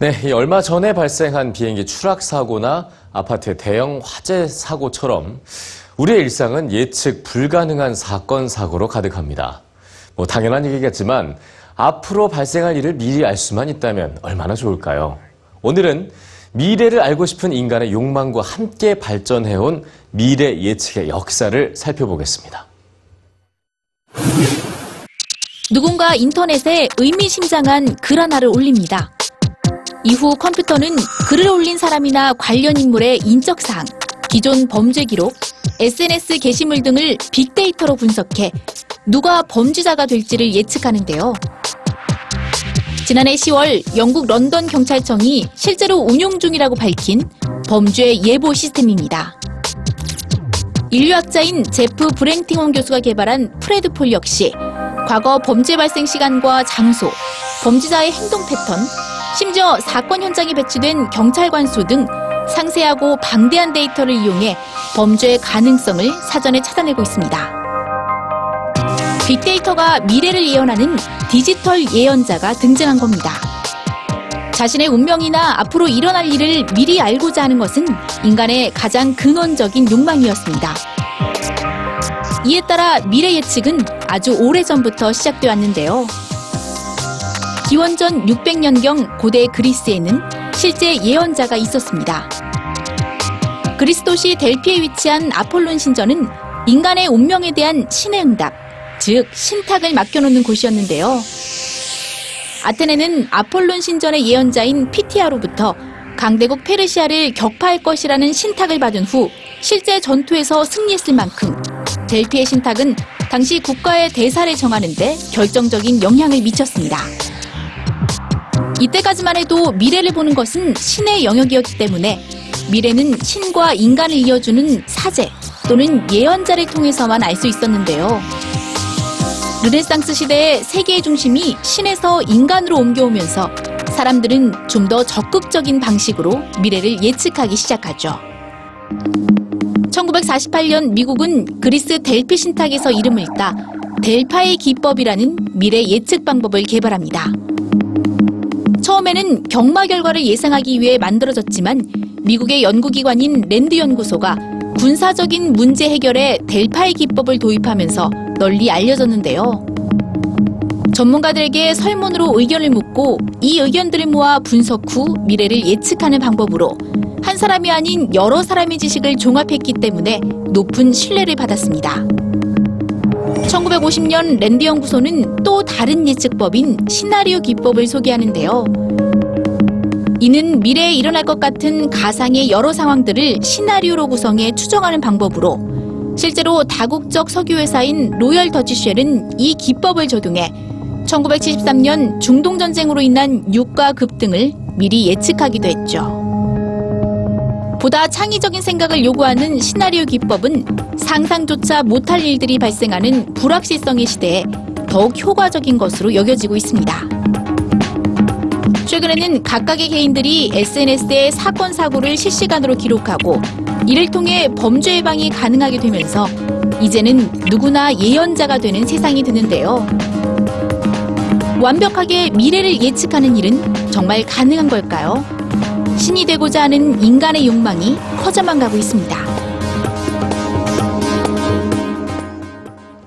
네, 이 얼마 전에 발생한 비행기 추락 사고나 아파트 대형 화재 사고처럼 우리의 일상은 예측 불가능한 사건, 사고로 가득합니다. 뭐 당연한 얘기겠지만 앞으로 발생할 일을 미리 알 수만 있다면 얼마나 좋을까요? 오늘은 미래를 알고 싶은 인간의 욕망과 함께 발전해온 미래 예측의 역사를 살펴보겠습니다. 누군가 인터넷에 의미심장한 글 하나를 올립니다. 이후 컴퓨터는 글을 올린 사람이나 관련 인물의 인적사항, 기존 범죄 기록, SNS 게시물 등을 빅데이터로 분석해 누가 범죄자가 될지를 예측하는데요. 지난해 10월 영국 런던 경찰청이 실제로 운용 중이라고 밝힌 범죄 예보 시스템입니다. 인류학자인 제프 브랭팅원 교수가 개발한 프레드폴 역시 과거 범죄 발생 시간과 장소, 범죄자의 행동 패턴, 심지어 사건 현장에 배치된 경찰관 수 등 상세하고 방대한 데이터를 이용해 범죄의 가능성을 사전에 찾아내고 있습니다. 빅데이터가 미래를 예언하는 디지털 예언자가 등장한 겁니다. 자신의 운명이나 앞으로 일어날 일을 미리 알고자 하는 것은 인간의 가장 근원적인 욕망이었습니다. 이에 따라 미래 예측은 아주 오래전부터 시작돼 왔는데요. 기원전 600년경 고대 그리스에는 실제 예언자가 있었습니다. 그리스 도시 델피에 위치한 아폴론 신전은 인간의 운명에 대한 신의 응답, 즉 신탁을 맡겨놓는 곳이었는데요. 아테네는 아폴론 신전의 예언자인 피티아로부터 강대국 페르시아를 격파할 것이라는 신탁을 받은 후 실제 전투에서 승리했을 만큼 델피의 신탁은 당시 국가의 대사를 정하는 데 결정적인 영향을 미쳤습니다. 이때까지만 해도 미래를 보는 것은 신의 영역이었기 때문에 미래는 신과 인간을 이어주는 사제 또는 예언자를 통해서만 알 수 있었는데요. 르네상스 시대의 세계의 중심이 신에서 인간으로 옮겨오면서 사람들은 좀 더 적극적인 방식으로 미래를 예측하기 시작하죠. 1948년 미국은 그리스 델피 신탁에서 이름을 따 델파이 기법이라는 미래 예측 방법을 개발합니다. 처음에는 경마 결과를 예상하기 위해 만들어졌지만 미국의 연구기관인 랜드 연구소가 군사적인 문제 해결에 델파이 기법을 도입하면서 널리 알려졌는데요. 전문가들에게 설문으로 의견을 묻고 이 의견들을 모아 분석 후 미래를 예측하는 방법으로 한 사람이 아닌 여러 사람의 지식을 종합했기 때문에 높은 신뢰를 받았습니다. 1950년 랜드 연구소는 또 다른 예측법인 시나리오 기법을 소개하는데요. 이는 미래에 일어날 것 같은 가상의 여러 상황들을 시나리오로 구성해 추정하는 방법으로 실제로 다국적 석유회사인 로열 더치쉘은 이 기법을 적용해 1973년 중동전쟁으로 인한 유가 급등을 미리 예측하기도 했죠. 보다 창의적인 생각을 요구하는 시나리오 기법은 상상조차 못할 일들이 발생하는 불확실성의 시대에 더욱 효과적인 것으로 여겨지고 있습니다. 최근에는 각각의 개인들이 SNS에 사건, 사고를 실시간으로 기록하고 이를 통해 범죄 예방이 가능하게 되면서 이제는 누구나 예언자가 되는 세상이 되는데요. 완벽하게 미래를 예측하는 일은 정말 가능한 걸까요? 신이 되고자 하는 인간의 욕망이 커져만 가고 있습니다.